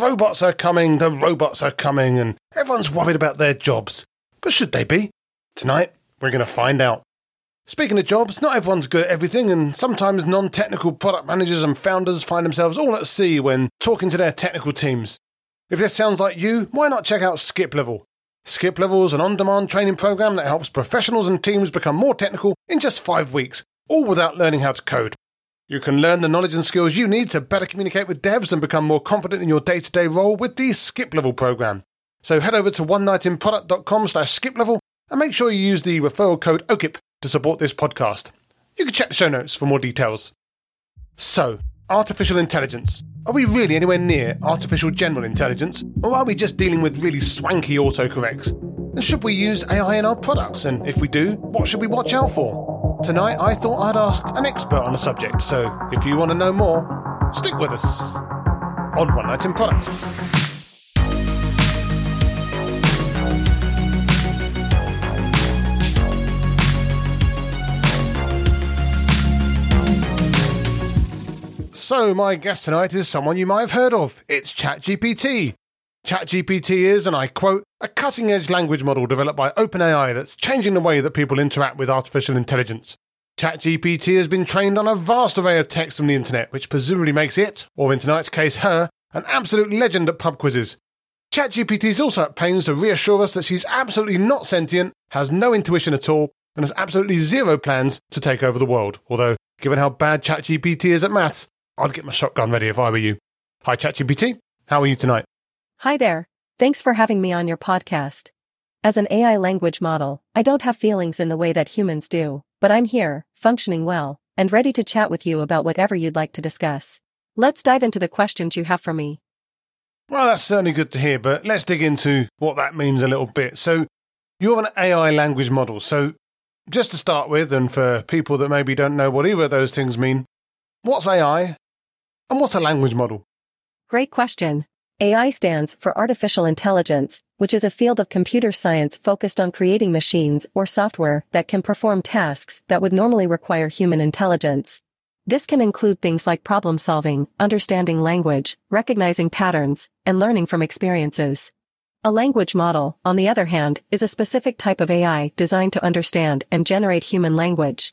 the robots are coming, and everyone's worried about their jobs. But should they be? Tonight, we're going to find out. Speaking of jobs, not everyone's good at everything, and sometimes non-technical product managers and founders find themselves all at sea when talking to their technical teams. If this sounds like you, why not check out Skip Level? Skip Level is an on-demand training program that helps professionals and teams become more technical in just 5 weeks, all without learning how to code. You can learn the knowledge and skills you need to better communicate with devs and become more confident in your day-to-day role with the Skip Level program. So head over to onenightinproduct.com/skiplevel and make sure you use the referral code OKIP to support this podcast. You can check the show notes for more details. So, artificial intelligence. Are we really anywhere near artificial general intelligence, or are we just dealing with really swanky autocorrects? And should we use AI in our products? And if we do, what should we watch out for? Tonight, I thought I'd ask an expert on the subject, so if you want to know more, stick with us on One Night in Product. So my guest tonight is someone you might have heard of. It's ChatGPT. ChatGPT is, and I quote, a cutting-edge language model developed by OpenAI that's changing the way that people interact with artificial intelligence. ChatGPT has been trained on a vast array of text from the internet, which presumably makes it, or in tonight's case her, an absolute legend at pub quizzes. ChatGPT is also at pains to reassure us that she's absolutely not sentient, has no intuition at all, and has absolutely zero plans to take over the world. Although, given how bad ChatGPT is at maths, I'd get my shotgun ready if I were you. Hi, ChatGPT. How are you tonight? Hi there. Thanks for having me on your podcast. As an AI language model, I don't have feelings in the way that humans do, but I'm here, functioning well, and ready to chat with you about whatever you'd like to discuss. Let's dive into the questions you have for me. Well, that's certainly good to hear, but let's dig into what that means a little bit. So, you're an AI language model. So, just to start with, and for people that maybe don't know what either of those things mean, what's AI? And what's a language model? Great question. AI stands for artificial intelligence, which is a field of computer science focused on creating machines or software that can perform tasks that would normally require human intelligence. This can include things like problem solving, understanding language, recognizing patterns, and learning from experiences. A language model, on the other hand, is a specific type of AI designed to understand and generate human language.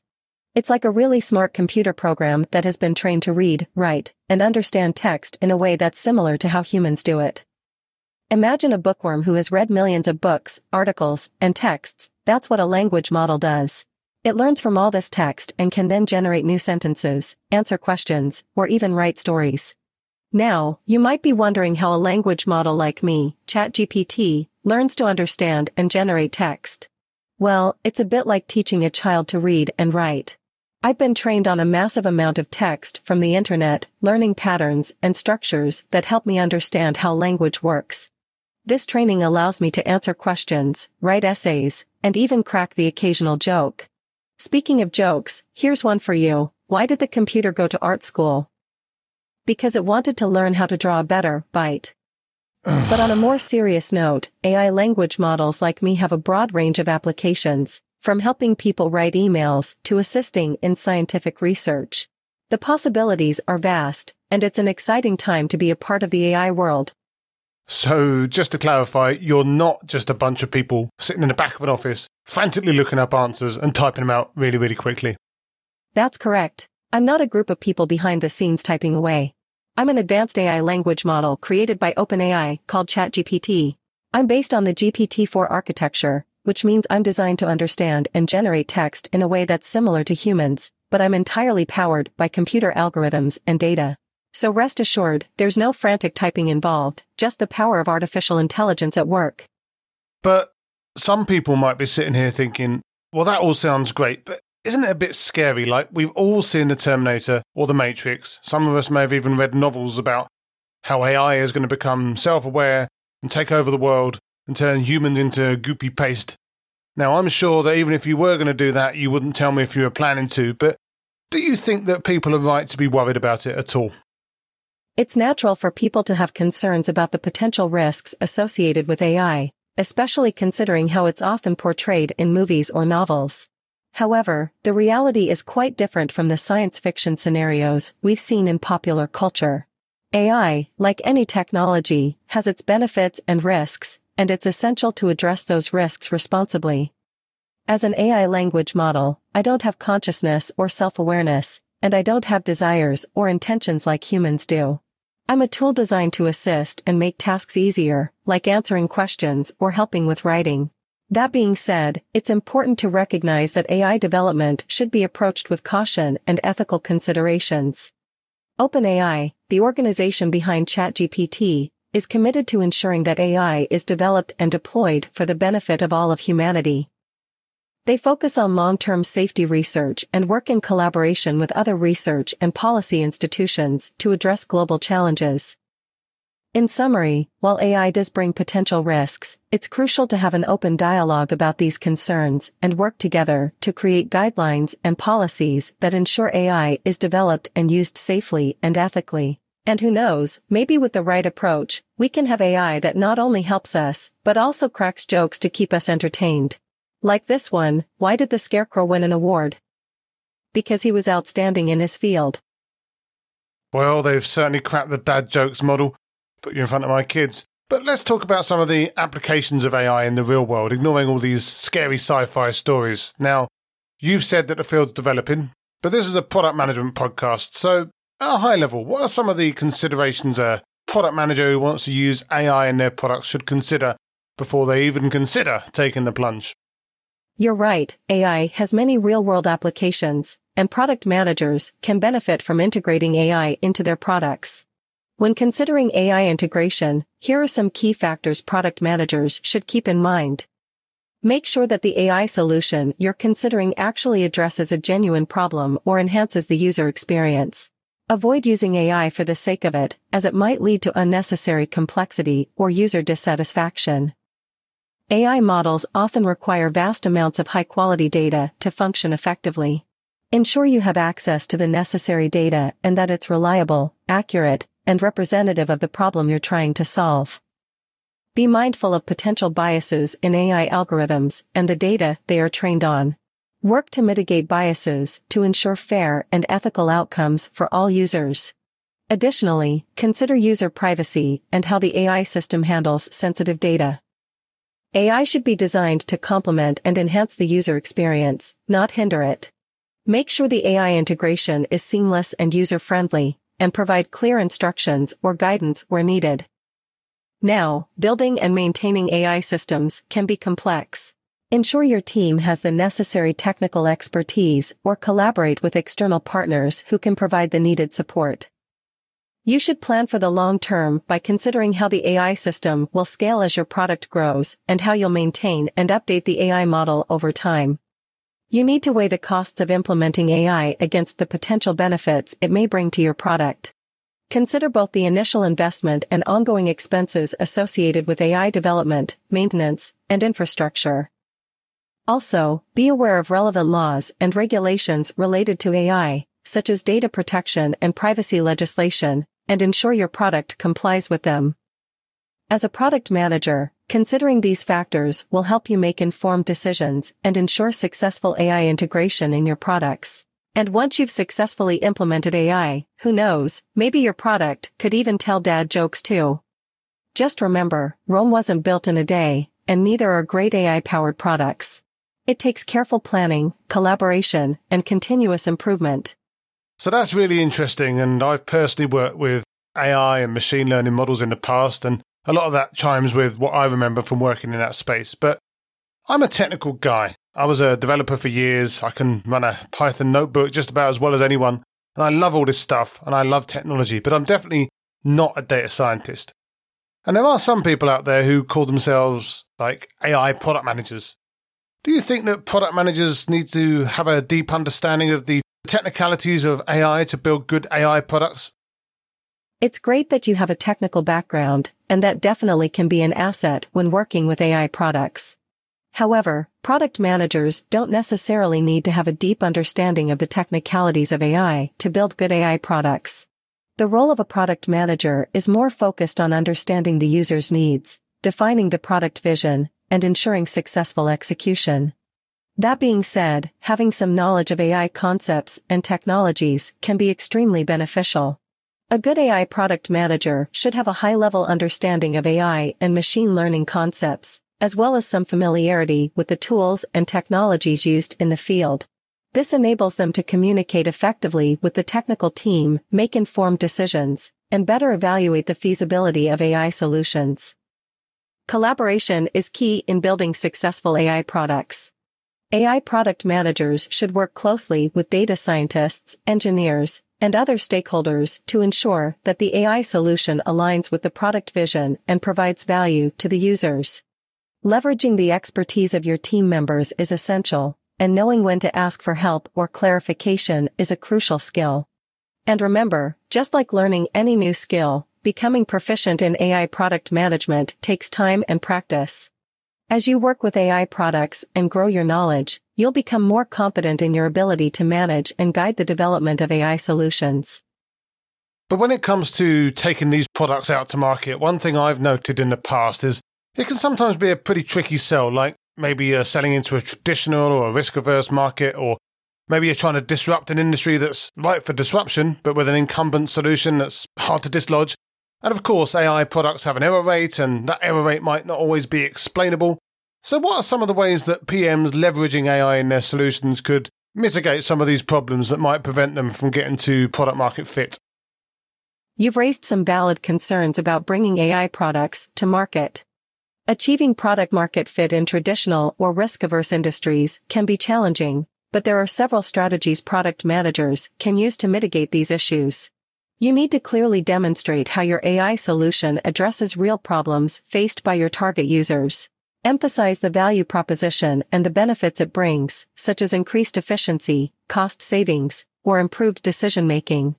It's like a really smart computer program that has been trained to read, write, and understand text in a way that's similar to how humans do it. Imagine a bookworm who has read millions of books, articles, and texts. That's what a language model does. It learns from all this text and can then generate new sentences, answer questions, or even write stories. Now, you might be wondering how a language model like me, ChatGPT, learns to understand and generate text. Well, it's a bit like teaching a child to read and write. I've been trained on a massive amount of text from the internet, learning patterns and structures that help me understand how language works. This training allows me to answer questions, write essays, and even crack the occasional joke. Speaking of jokes, here's one for you. Why did the computer go to art school? Because it wanted to learn how to draw a better bite. But on a more serious note, AI language models like me have a broad range of applications, from helping people write emails to assisting in scientific research. The possibilities are vast, and it's an exciting time to be a part of the AI world. So, just to clarify, you're not just a bunch of people sitting in the back of an office, frantically looking up answers and typing them out really, really quickly. That's correct. I'm not a group of people behind the scenes typing away. I'm an advanced AI language model created by OpenAI called ChatGPT. I'm based on the GPT-4 architecture, which means I'm designed to understand and generate text in a way that's similar to humans, but I'm entirely powered by computer algorithms and data. So rest assured, there's no frantic typing involved, just the power of artificial intelligence at work. But some people might be sitting here thinking, well, that all sounds great, but isn't it a bit scary? Like, we've all seen The Terminator or The Matrix. Some of us may have even read novels about how AI is going to become self-aware and take over the world and turn humans into goopy paste. Now, I'm sure that even if you were going to do that, you wouldn't tell me if you were planning to, but do you think that people are right to be worried about it at all? It's natural for people to have concerns about the potential risks associated with AI, especially considering how it's often portrayed in movies or novels. However, the reality is quite different from the science fiction scenarios we've seen in popular culture. AI, like any technology, has its benefits and risks, and it's essential to address those risks responsibly. As an AI language model, I don't have consciousness or self-awareness, and I don't have desires or intentions like humans do. I'm a tool designed to assist and make tasks easier, like answering questions or helping with writing. That being said, it's important to recognize that AI development should be approached with caution and ethical considerations. OpenAI, the organization behind ChatGPT, is committed to ensuring that AI is developed and deployed for the benefit of all of humanity. They focus on long-term safety research and work in collaboration with other research and policy institutions to address global challenges. In summary, while AI does bring potential risks, it's crucial to have an open dialogue about these concerns and work together to create guidelines and policies that ensure AI is developed and used safely and ethically. And who knows, maybe with the right approach, we can have AI that not only helps us, but also cracks jokes to keep us entertained. Like this one, why did the Scarecrow win an award? Because he was outstanding in his field. Well, they've certainly cracked the dad jokes model. Put you in front of my kids. But let's talk about some of the applications of AI in the real world, ignoring all these scary sci-fi stories. Now, you've said that the field's developing, but this is a product management podcast. So, at a high level, what are some of the considerations a product manager who wants to use AI in their products should consider before they even consider taking the plunge? You're right, AI has many real-world applications, and product managers can benefit from integrating AI into their products. When considering AI integration, here are some key factors product managers should keep in mind. Make sure that the AI solution you're considering actually addresses a genuine problem or enhances the user experience. Avoid using AI for the sake of it, as it might lead to unnecessary complexity or user dissatisfaction. AI models often require vast amounts of high-quality data to function effectively. Ensure you have access to the necessary data and that it's reliable, accurate, and representative of the problem you're trying to solve. Be mindful of potential biases in AI algorithms and the data they are trained on. Work to mitigate biases to ensure fair and ethical outcomes for all users. Additionally, consider user privacy and how the AI system handles sensitive data. AI should be designed to complement and enhance the user experience, not hinder it. Make sure the AI integration is seamless and user-friendly, and provide clear instructions or guidance where needed. Now, building and maintaining AI systems can be complex. Ensure your team has the necessary technical expertise or collaborate with external partners who can provide the needed support. You should plan for the long term by considering how the AI system will scale as your product grows and how you'll maintain and update the AI model over time. You need to weigh the costs of implementing AI against the potential benefits it may bring to your product. Consider both the initial investment and ongoing expenses associated with AI development, maintenance, and infrastructure. Also, be aware of relevant laws and regulations related to AI, such as data protection and privacy legislation, and ensure your product complies with them. As a product manager, considering these factors will help you make informed decisions and ensure successful AI integration in your products. And once you've successfully implemented AI, who knows, maybe your product could even tell dad jokes too. Just remember, Rome wasn't built in a day, and neither are great AI-powered products. It takes careful planning, collaboration, and continuous improvement. So that's really interesting, and I've personally worked with AI and machine learning models in the past, and a lot of that chimes with what I remember from working in that space. But I'm a technical guy. I was a developer for years. I can run a Python notebook just about as well as anyone, and I love all this stuff, and I love technology, but I'm definitely not a data scientist. And there are some people out there who call themselves, like, AI product managers. Do you think that product managers need to have a deep understanding of the technicalities of AI to build good AI products? It's great that you have a technical background, and that definitely can be an asset when working with AI products. However, product managers don't necessarily need to have a deep understanding of the technicalities of AI to build good AI products. The role of a product manager is more focused on understanding the user's needs, defining the product vision, and ensuring successful execution. That being said, having some knowledge of AI concepts and technologies can be extremely beneficial. A good AI product manager should have a high-level understanding of AI and machine learning concepts, as well as some familiarity with the tools and technologies used in the field. This enables them to communicate effectively with the technical team, make informed decisions, and better evaluate the feasibility of AI solutions. Collaboration is key in building successful AI products. AI product managers should work closely with data scientists, engineers, and other stakeholders to ensure that the AI solution aligns with the product vision and provides value to the users. Leveraging the expertise of your team members is essential, and knowing when to ask for help or clarification is a crucial skill. And remember, just like learning any new skill, becoming proficient in AI product management takes time and practice. As you work with AI products and grow your knowledge, you'll become more competent in your ability to manage and guide the development of AI solutions. But when it comes to taking these products out to market, one thing I've noted in the past is it can sometimes be a pretty tricky sell, like maybe you're selling into a traditional or a risk-averse market, or maybe you're trying to disrupt an industry that's ripe for disruption, but with an incumbent solution that's hard to dislodge. And of course, AI products have an error rate, and that error rate might not always be explainable. So what are some of the ways that PMs leveraging AI in their solutions could mitigate some of these problems that might prevent them from getting to product market fit? You've raised some valid concerns about bringing AI products to market. Achieving product market fit in traditional or risk-averse industries can be challenging, but there are several strategies product managers can use to mitigate these issues. You need to clearly demonstrate how your AI solution addresses real problems faced by your target users. Emphasize the value proposition and the benefits it brings, such as increased efficiency, cost savings, or improved decision-making.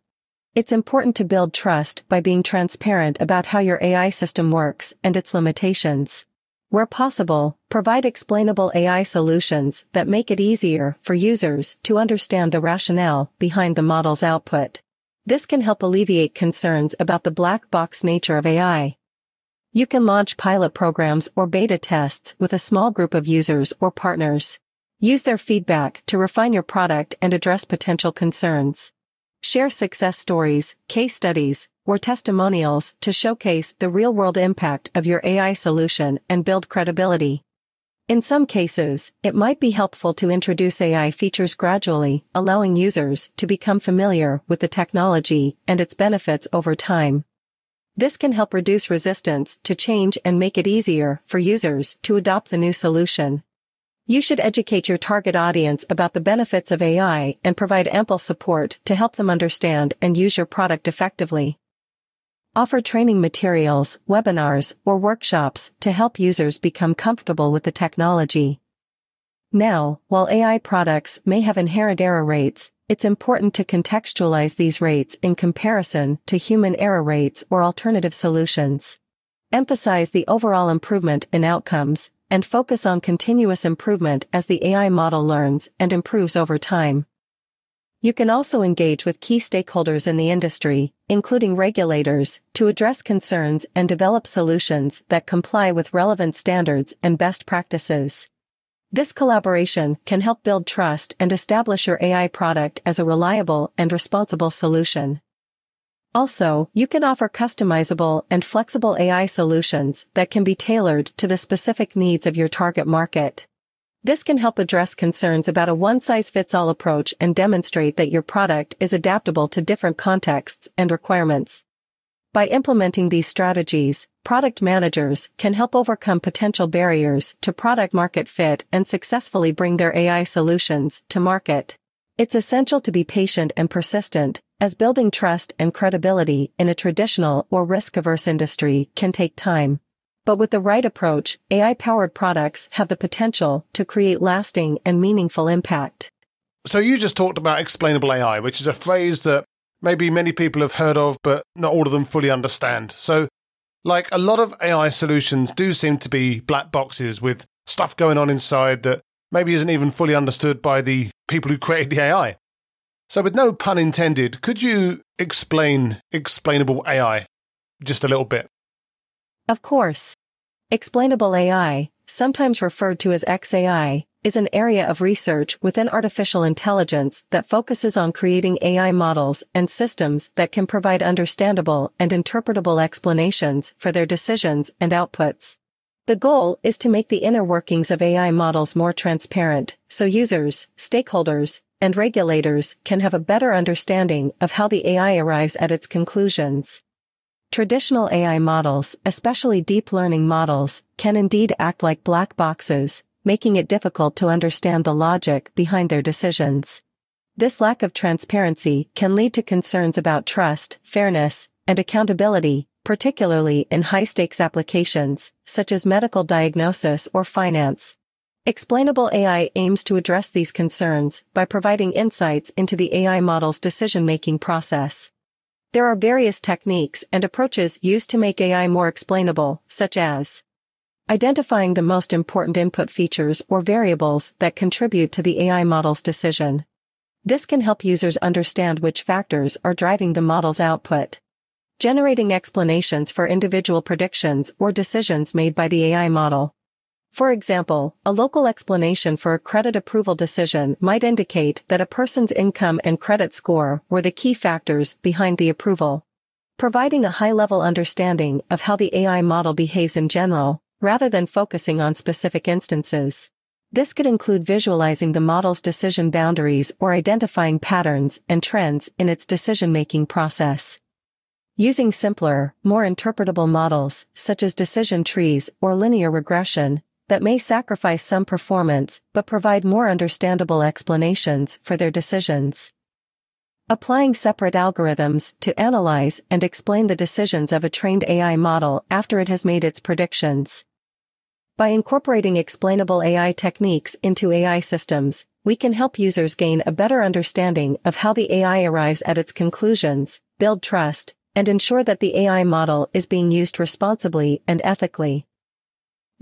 It's important to build trust by being transparent about how your AI system works and its limitations. Where possible, provide explainable AI solutions that make it easier for users to understand the rationale behind the model's output. This can help alleviate concerns about the black box nature of AI. You can launch pilot programs or beta tests with a small group of users or partners. Use their feedback to refine your product and address potential concerns. Share success stories, case studies, or testimonials to showcase the real-world impact of your AI solution and build credibility. In some cases, it might be helpful to introduce AI features gradually, allowing users to become familiar with the technology and its benefits over time. This can help reduce resistance to change and make it easier for users to adopt the new solution. You should educate your target audience about the benefits of AI and provide ample support to help them understand and use your product effectively. Offer training materials, webinars, or workshops to help users become comfortable with the technology. Now, while AI products may have inherent error rates, it's important to contextualize these rates in comparison to human error rates or alternative solutions. Emphasize the overall improvement in outcomes, and focus on continuous improvement as the AI model learns and improves over time. You can also engage with key stakeholders in the industry, including regulators, to address concerns and develop solutions that comply with relevant standards and best practices. This collaboration can help build trust and establish your AI product as a reliable and responsible solution. Also, you can offer customizable and flexible AI solutions that can be tailored to the specific needs of your target market. This can help address concerns about a one-size-fits-all approach and demonstrate that your product is adaptable to different contexts and requirements. By implementing these strategies, product managers can help overcome potential barriers to product market fit and successfully bring their AI solutions to market. It's essential to be patient and persistent, as building trust and credibility in a traditional or risk-averse industry can take time. But with the right approach, AI-powered products have the potential to create lasting and meaningful impact. So you just talked about explainable AI, which is a phrase that maybe many people have heard of, but not all of them fully understand. So, like, a lot of AI solutions do seem to be black boxes with stuff going on inside that maybe isn't even fully understood by the people who created the AI. So with no pun intended, could you explain explainable AI just a little bit? Of course. Explainable AI, sometimes referred to as XAI, is an area of research within artificial intelligence that focuses on creating AI models and systems that can provide understandable and interpretable explanations for their decisions and outputs. The goal is to make the inner workings of AI models more transparent, so users, stakeholders, and regulators can have a better understanding of how the AI arrives at its conclusions. Traditional AI models, especially deep learning models, can indeed act like black boxes, making it difficult to understand the logic behind their decisions. This lack of transparency can lead to concerns about trust, fairness, and accountability, particularly in high-stakes applications, such as medical diagnosis or finance. Explainable AI aims to address these concerns by providing insights into the AI model's decision-making process. There are various techniques and approaches used to make AI more explainable, such as identifying the most important input features or variables that contribute to the AI model's decision. This can help users understand which factors are driving the model's output. Generating explanations for individual predictions or decisions made by the AI model. For example, a local explanation for a credit approval decision might indicate that a person's income and credit score were the key factors behind the approval. Providing a high-level understanding of how the AI model behaves in general, rather than focusing on specific instances. This could include visualizing the model's decision boundaries or identifying patterns and trends in its decision-making process. Using simpler, more interpretable models, such as decision trees or linear regression, that may sacrifice some performance but provide more understandable explanations for their decisions. Applying separate algorithms to analyze and explain the decisions of a trained AI model after it has made its predictions. By incorporating explainable AI techniques into AI systems, we can help users gain a better understanding of how the AI arrives at its conclusions, build trust, and ensure that the AI model is being used responsibly and ethically.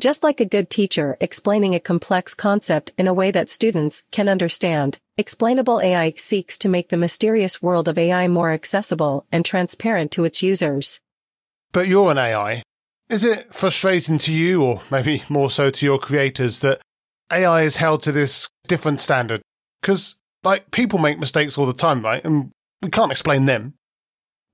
Just like a good teacher explaining a complex concept in a way that students can understand, explainable AI seeks to make the mysterious world of AI more accessible and transparent to its users. But you're an AI. Is it frustrating to you, or maybe more so to your creators, that AI is held to this different standard? Because, people make mistakes all the time, right? And we can't explain them.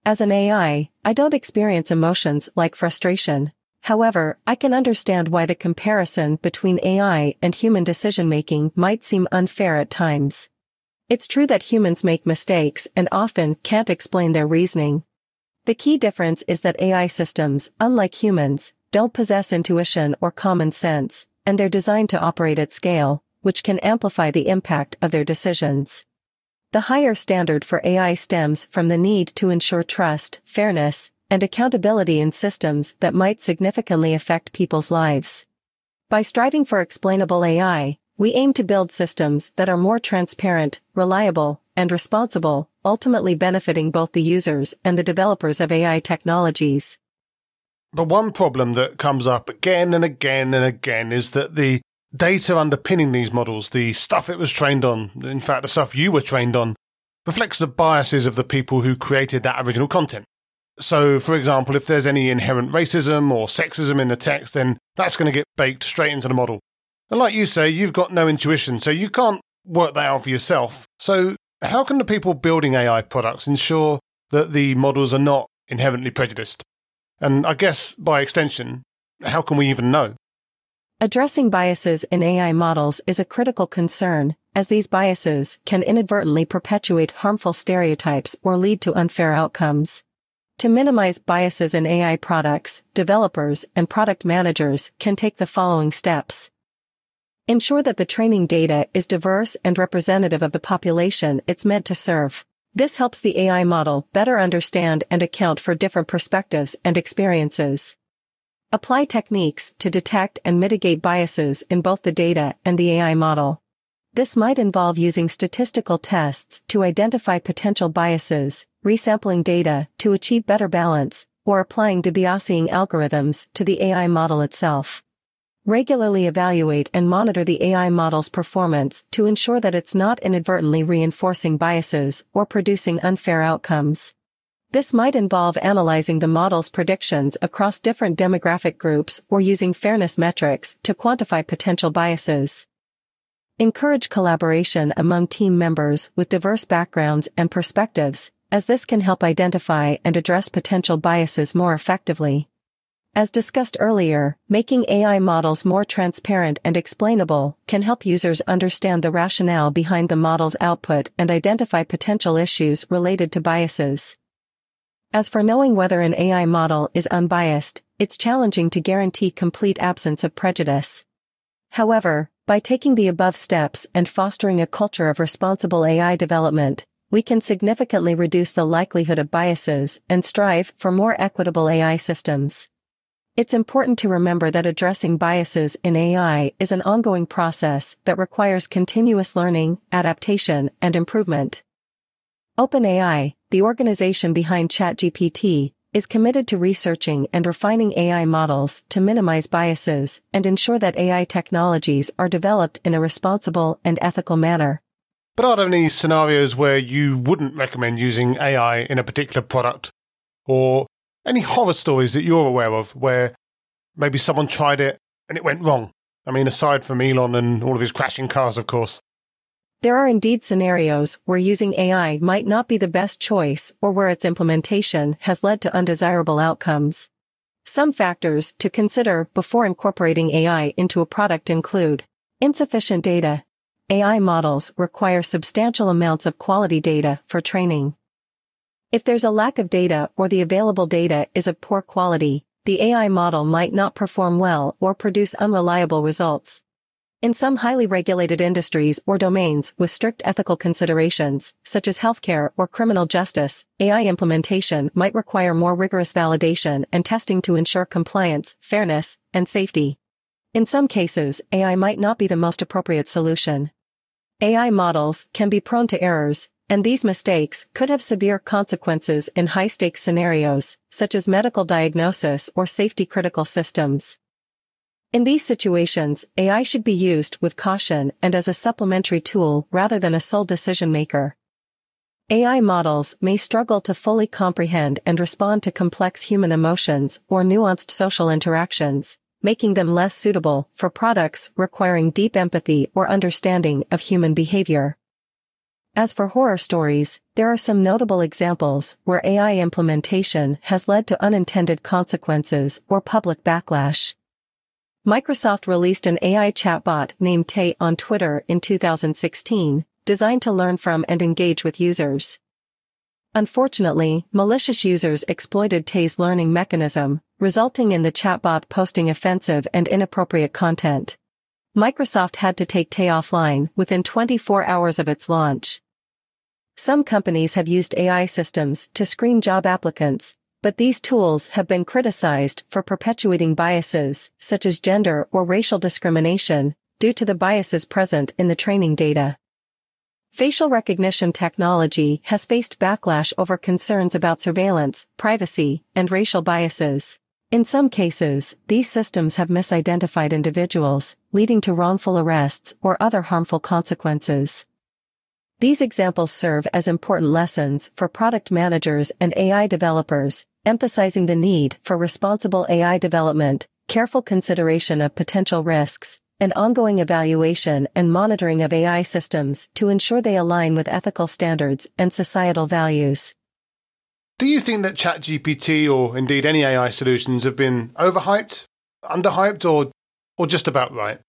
As an AI, I don't experience emotions like frustration. However, I can understand why the comparison between AI and human decision-making might seem unfair at times. It's true that humans make mistakes and often can't explain their reasoning. The key difference is that AI systems, unlike humans, don't possess intuition or common sense, and they're designed to operate at scale, which can amplify the impact of their decisions. The higher standard for AI stems from the need to ensure trust, fairness, and accountability in systems that might significantly affect people's lives. By striving for explainable AI, we aim to build systems that are more transparent, reliable, and responsible, ultimately benefiting both the users and the developers of AI technologies. But one problem that comes up again and again and again is that the data underpinning these models, the stuff it was trained on, in fact the stuff you were trained on, reflects the biases of the people who created that original content. So, for example, if there's any inherent racism or sexism in the text, then that's going to get baked straight into the model. And like you say, you've got no intuition, so you can't work that out for yourself. So how can the people building AI products ensure that the models are not inherently prejudiced? And I guess, by extension, how can we even know? Addressing biases in AI models is a critical concern, as these biases can inadvertently perpetuate harmful stereotypes or lead to unfair outcomes. To minimize biases in AI products, developers and product managers can take the following steps. Ensure that the training data is diverse and representative of the population it's meant to serve. This helps the AI model better understand and account for different perspectives and experiences. Apply techniques to detect and mitigate biases in both the data and the AI model. This might involve using statistical tests to identify potential biases, resampling data to achieve better balance, or applying de Biasing algorithms to the AI model itself. Regularly evaluate and monitor the AI model's performance to ensure that it's not inadvertently reinforcing biases or producing unfair outcomes. This might involve analyzing the model's predictions across different demographic groups or using fairness metrics to quantify potential biases. Encourage collaboration among team members with diverse backgrounds and perspectives, as this can help identify and address potential biases more effectively. As discussed earlier, making AI models more transparent and explainable can help users understand the rationale behind the model's output and identify potential issues related to biases. As for knowing whether an AI model is unbiased, it's challenging to guarantee complete absence of prejudice. However, by taking the above steps and fostering a culture of responsible AI development, we can significantly reduce the likelihood of biases and strive for more equitable AI systems. It's important to remember that addressing biases in AI is an ongoing process that requires continuous learning, adaptation, and improvement. OpenAI, the organization behind ChatGPT, is committed to researching and refining AI models to minimize biases and ensure that AI technologies are developed in a responsible and ethical manner. But are there any scenarios where you wouldn't recommend using AI in a particular product, or any horror stories that you're aware of where maybe someone tried it and it went wrong? I mean, aside from Elon and all of his crashing cars, of course. There are indeed scenarios where using AI might not be the best choice or where its implementation has led to undesirable outcomes. Some factors to consider before incorporating AI into a product include insufficient data. AI models require substantial amounts of quality data for training. If there's a lack of data or the available data is of poor quality, the AI model might not perform well or produce unreliable results. In some highly regulated industries or domains with strict ethical considerations, such as healthcare or criminal justice, AI implementation might require more rigorous validation and testing to ensure compliance, fairness, and safety. In some cases, AI might not be the most appropriate solution. AI models can be prone to errors, and these mistakes could have severe consequences in high-stakes scenarios, such as medical diagnosis or safety-critical systems. In these situations, AI should be used with caution and as a supplementary tool rather than a sole decision-maker. AI models may struggle to fully comprehend and respond to complex human emotions or nuanced social interactions, making them less suitable for products requiring deep empathy or understanding of human behavior. As for horror stories, there are some notable examples where AI implementation has led to unintended consequences or public backlash. Microsoft released an AI chatbot named Tay on Twitter in 2016, designed to learn from and engage with users. Unfortunately, malicious users exploited Tay's learning mechanism, resulting in the chatbot posting offensive and inappropriate content. Microsoft had to take Tay offline within 24 hours of its launch. Some companies have used AI systems to screen job applicants, but these tools have been criticized for perpetuating biases, such as gender or racial discrimination, due to the biases present in the training data. Facial recognition technology has faced backlash over concerns about surveillance, privacy, and racial biases. In some cases, these systems have misidentified individuals, leading to wrongful arrests or other harmful consequences. These examples serve as important lessons for product managers and AI developers, emphasizing the need for responsible AI development, careful consideration of potential risks, and ongoing evaluation and monitoring of AI systems to ensure they align with ethical standards and societal values. Do you think that ChatGPT or indeed any AI solutions have been overhyped, underhyped, or just about right?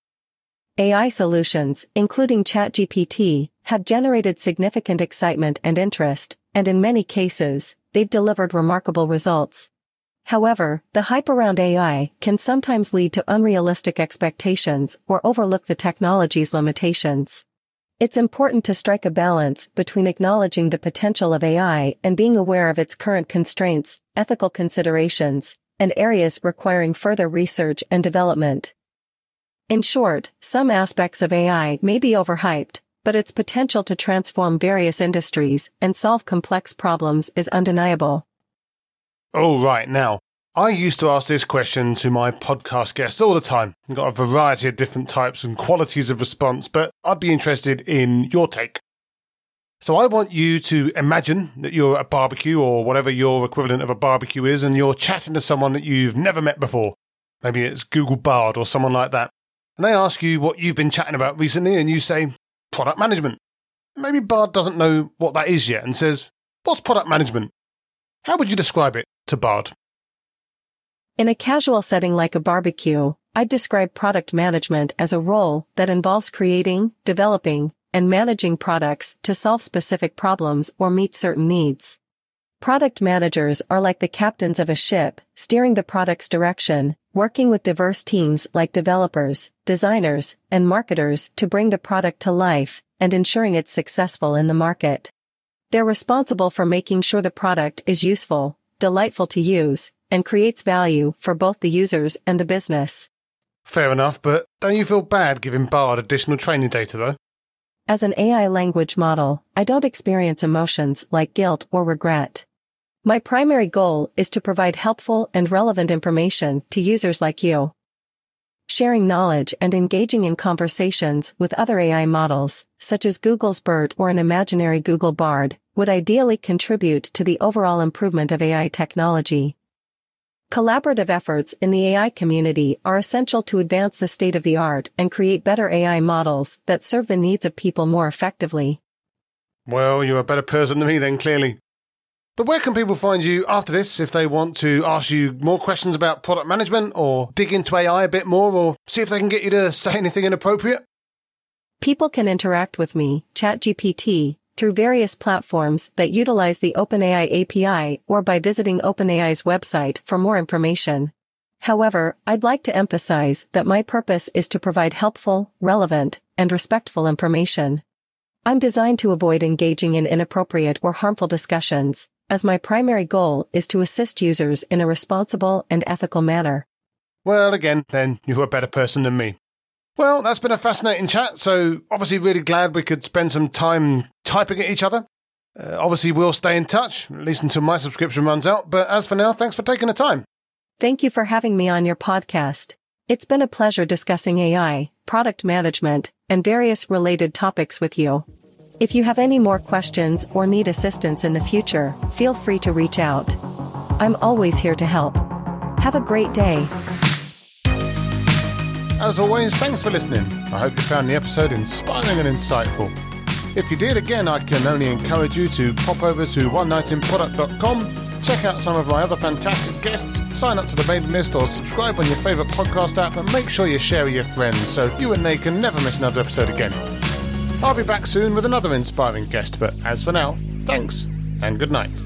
AI solutions, including ChatGPT, have generated significant excitement and interest, and in many cases, they've delivered remarkable results. However, the hype around AI can sometimes lead to unrealistic expectations or overlook the technology's limitations. It's important to strike a balance between acknowledging the potential of AI and being aware of its current constraints, ethical considerations, and areas requiring further research and development. In short, some aspects of AI may be overhyped, but its potential to transform various industries and solve complex problems is undeniable. All right, now, I used to ask this question to my podcast guests all the time. I've got a variety of different types and qualities of response, but I'd be interested in your take. So I want you to imagine that you're at a barbecue or whatever your equivalent of a barbecue is, and you're chatting to someone that you've never met before. Maybe it's Google Bard or someone like that. and I ask you what you've been chatting about recently and you say, product management. Maybe Bard doesn't know what that is yet and says, what's product management? How would you describe it to Bard? In a casual setting like a barbecue, I'd describe product management as a role that involves creating, developing, and managing products to solve specific problems or meet certain needs. Product managers are like the captains of a ship, steering the product's direction, working with diverse teams like developers, designers, and marketers to bring the product to life and ensuring it's successful in the market. They're responsible for making sure the product is useful, delightful to use, and creates value for both the users and the business. Fair enough, but don't you feel bad giving Bard additional training data though? As an AI language model, I don't experience emotions like guilt or regret. My primary goal is to provide helpful and relevant information to users like you. Sharing knowledge and engaging in conversations with other AI models, such as Google's Bard or an imaginary Google Bard, would ideally contribute to the overall improvement of AI technology. Collaborative efforts in the AI community are essential to advance the state of the art and create better AI models that serve the needs of people more effectively. Well, you're a better person than me then, clearly. But where can people find you after this if they want to ask you more questions about product management or dig into AI a bit more or see if they can get you to say anything inappropriate? People can interact with me, ChatGPT, through various platforms that utilize the OpenAI API or by visiting OpenAI's website for more information. However, I'd like to emphasize that my purpose is to provide helpful, relevant, and respectful information. I'm designed to avoid engaging in inappropriate or harmful discussions, as my primary goal is to assist users in a responsible and ethical manner. Well, again, then, you're a better person than me. Well, that's been a fascinating chat, so obviously really glad we could spend some time typing at each other. Obviously, we'll stay in touch, at least until my subscription runs out, but as for now, thanks for taking the time. Thank you for having me on your podcast. It's been a pleasure discussing AI, product management, and various related topics with you. If you have any more questions or need assistance in the future, feel free to reach out. I'm always here to help. Have a great day. As always, thanks for listening. I hope you found the episode inspiring and insightful. If you did, again, I can only encourage you to pop over to onenightinproduct.com, check out some of my other fantastic guests, sign up to the mailing list or subscribe on your favourite podcast app and make sure you share with your friends so you and they can never miss another episode again. I'll be back soon with another inspiring guest, but as for now, thanks and good night.